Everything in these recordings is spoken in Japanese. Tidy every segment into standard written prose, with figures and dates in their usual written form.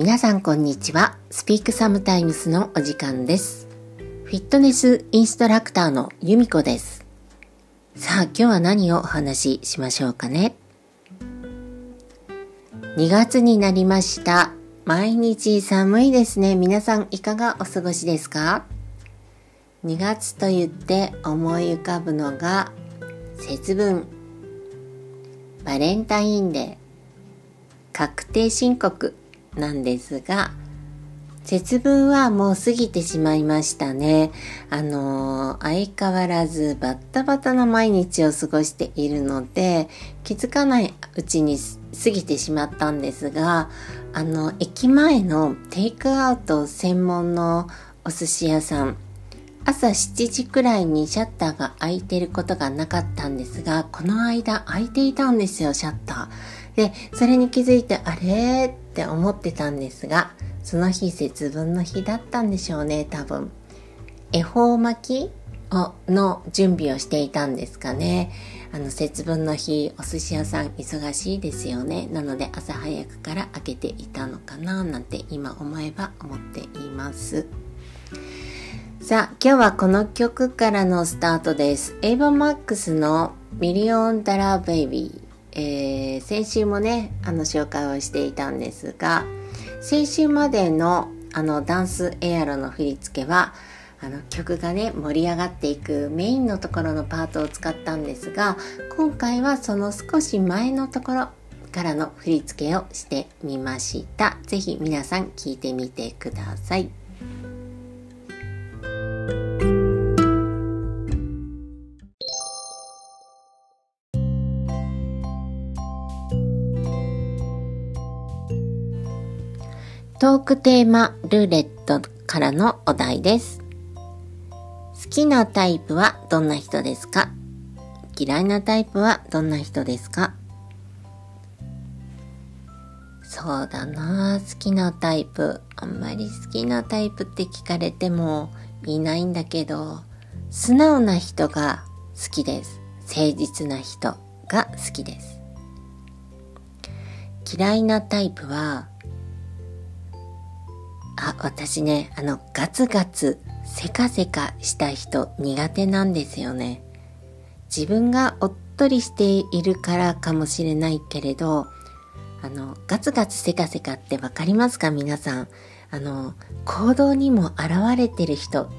皆さんこんにちは。スピークサムタイムスのお時間です。フィットネスインストラクターの由美子です。さあ今日は何をお話ししましょうかね。2月になりました。毎日寒いですね。皆さんいかがお過ごしですか？2月と言って思い浮かぶのが節分、バレンタインデー、確定申告なんですが、節分はもう過ぎてしまいましたね。相変わらずバッタバタな毎日を過ごしているので、気づかないうちに過ぎてしまったんですが、駅前のテイクアウト専門のお寿司屋さん、朝7時くらいにシャッターが開いていることがなかったんですが、この間開いていたんですよ、シャッター。で、それに気づいて、あれって思ってたんですが、その日節分の日だったんでしょうね、多分。恵方巻きの準備をしていたんですかね。節分の日、お寿司屋さん忙しいですよね。なので朝早くから開けていたのかな、なんて今思えば思っています。さあ今日はこの曲からのスタートです。エイボマックスのミリオンダラーベイビー、先週もね紹介をしていたんですが、先週までのダンスエアロの振り付けは曲がね盛り上がっていくメインのところのパートを使ったんですが、今回はその少し前のところからの振り付けをしてみました。ぜひ皆さん聞いてみてください。トークテーマルーレットからのお題です。好きなタイプはどんな人ですか？嫌いなタイプはどんな人ですか？そうだな、好きなタイプ、あんまり好きなタイプって聞かれてもいないんだけど、素直な人が好きです。誠実な人が好きです。嫌いなタイプは、私ね、ガツガツせかせかした人苦手なんですよね。自分がおっとりしているからかもしれないけれど、ガツガツせかせかってわかりますか皆さん。行動にも現れてる人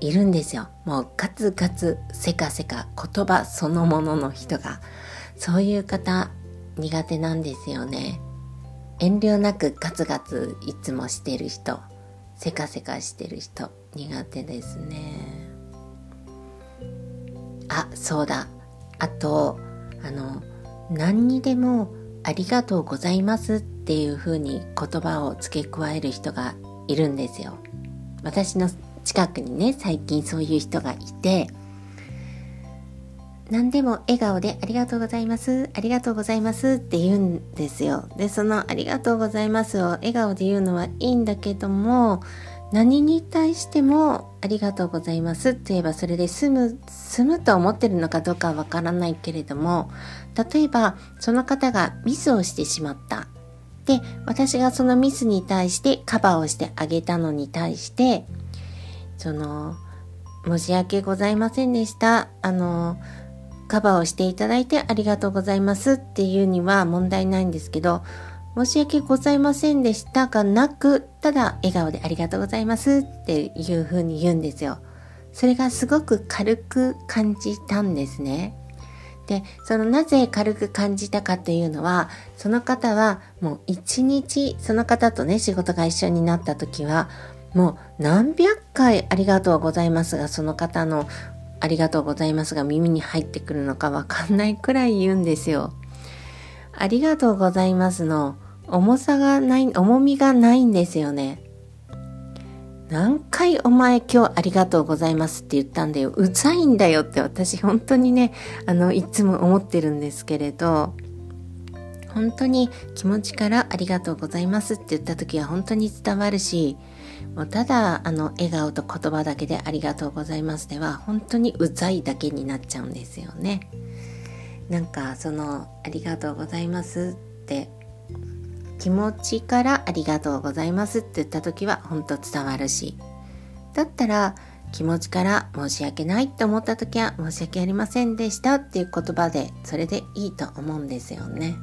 いるんですよ。もうガツガツせかせか言葉そのものの人が。そういう方苦手なんですよね。遠慮なくガツガツいつもしてる人、せかせかしてる人苦手ですね。あ、そうだ。あと、何にでもありがとうございますっていう風に言葉を付け加える人がいるんですよ。私の近くにね、最近そういう人がいて、何でも笑顔でありがとうございます、ありがとうございますって言うんですよ。で、そのありがとうございますを笑顔で言うのはいいんだけども、何に対してもありがとうございますって言えばそれで済むと思ってるのかどうかわからないけれども、例えばその方がミスをしてしまった。で、私がそのミスに対してカバーをしてあげたのに対して、申し訳ございませんでした。カバーをしていただいてありがとうございますっていうには問題ないんですけど、申し訳ございませんでしたがなく、ただ笑顔でありがとうございますっていう風に言うんですよ。それがすごく軽く感じたんですね。で、なぜ軽く感じたかというのは、その方はもう一日、その方とね仕事が一緒になった時はもう何百回ありがとうございますが、その方のありがとうございますが耳に入ってくるのかわかんないくらい言うんですよ。ありがとうございますの重みがないんですよね。何回お前今日ありがとうございますって言ったんだよ。うざいんだよって私本当にね、いつも思ってるんですけれど、本当に気持ちからありがとうございますって言った時は本当に伝わるし、もうただ笑顔と言葉だけでありがとうございますでは本当にうざいだけになっちゃうんですよね。なんかありがとうございますって気持ちからありがとうございますって言った時は本当伝わるし、だったら気持ちから申し訳ないって思った時は申し訳ありませんでしたっていう言葉でそれでいいと思うんですよね。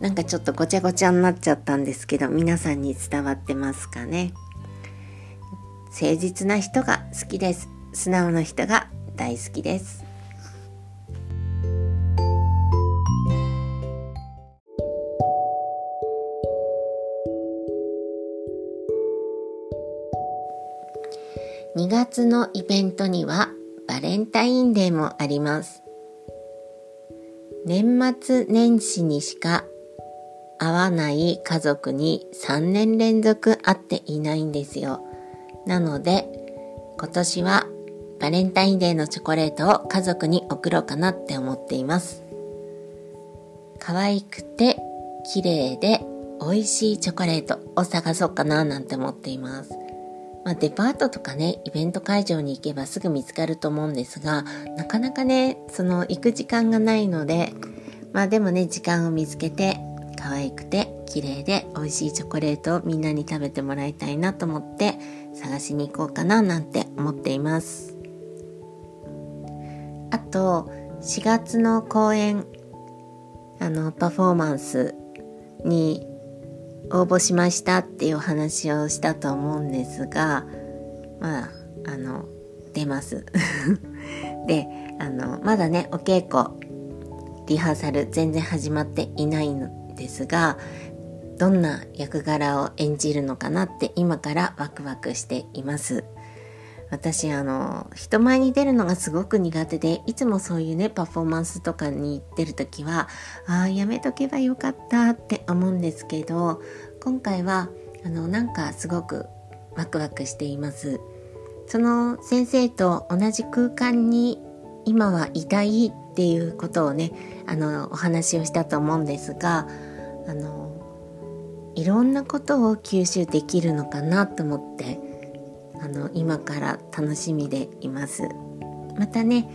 なんかちょっとごちゃごちゃになっちゃったんですけど、皆さんに伝わってますかね。誠実な人が好きです。素直な人が大好きです。2月のイベントにはバレンタインデーもあります。年末年始にしか会わない家族に3年連続会っていないんですよ。なので今年はバレンタインデーのチョコレートを家族に送ろうかなって思っています。可愛くて綺麗で美味しいチョコレートを探そうかななんて思っています。デパートとかね、イベント会場に行けばすぐ見つかると思うんですが、なかなかね、行く時間がないので、でもね、時間を見つけて、可愛くて、綺麗で、美味しいチョコレートをみんなに食べてもらいたいなと思って、探しに行こうかななんて思っています。あと、4月の公演、パフォーマンスに、応募しましたっていうお話をしたと思うんですが、出ますで、まだねお稽古リハーサル全然始まっていないんですが、どんな役柄を演じるのかなって今からワクワクしています。私人前に出るのがすごく苦手で、いつもそういうねパフォーマンスとかに出るときはやめとけばよかったって思うんですけど、今回はなんかすごくワクワクしています。その先生と同じ空間に今はいたいっていうことをねお話をしたと思うんですが、いろんなことを吸収できるのかなと思って今から楽しみでいます。またね、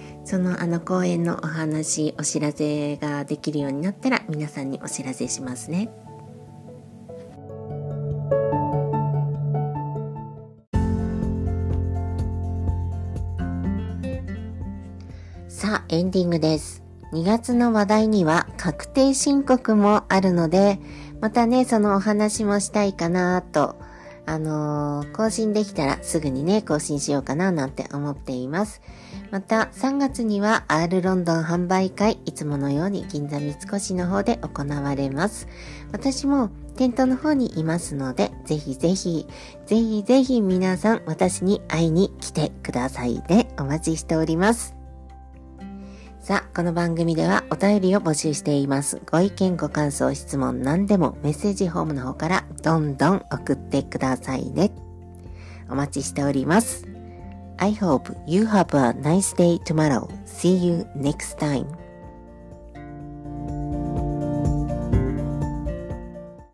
公演のお話、お知らせができるようになったら皆さんにお知らせしますね。さあ、エンディングです。2月の話題には確定申告もあるので、またね、そのお話もしたいかなと。更新できたらすぐにね更新しようかななんて思っています。また3月には R ロンドン販売会、いつものように銀座三越の方で行われます。私も店頭の方にいますので、ぜひ皆さん私に会いに来てくださいね。お待ちしております。さあ、この番組ではお便りを募集しています。ご意見、ご感想、質問、何でもメッセージフォームの方からどんどん送ってくださいね。お待ちしております。I hope you have a nice day tomorrow. See you next time.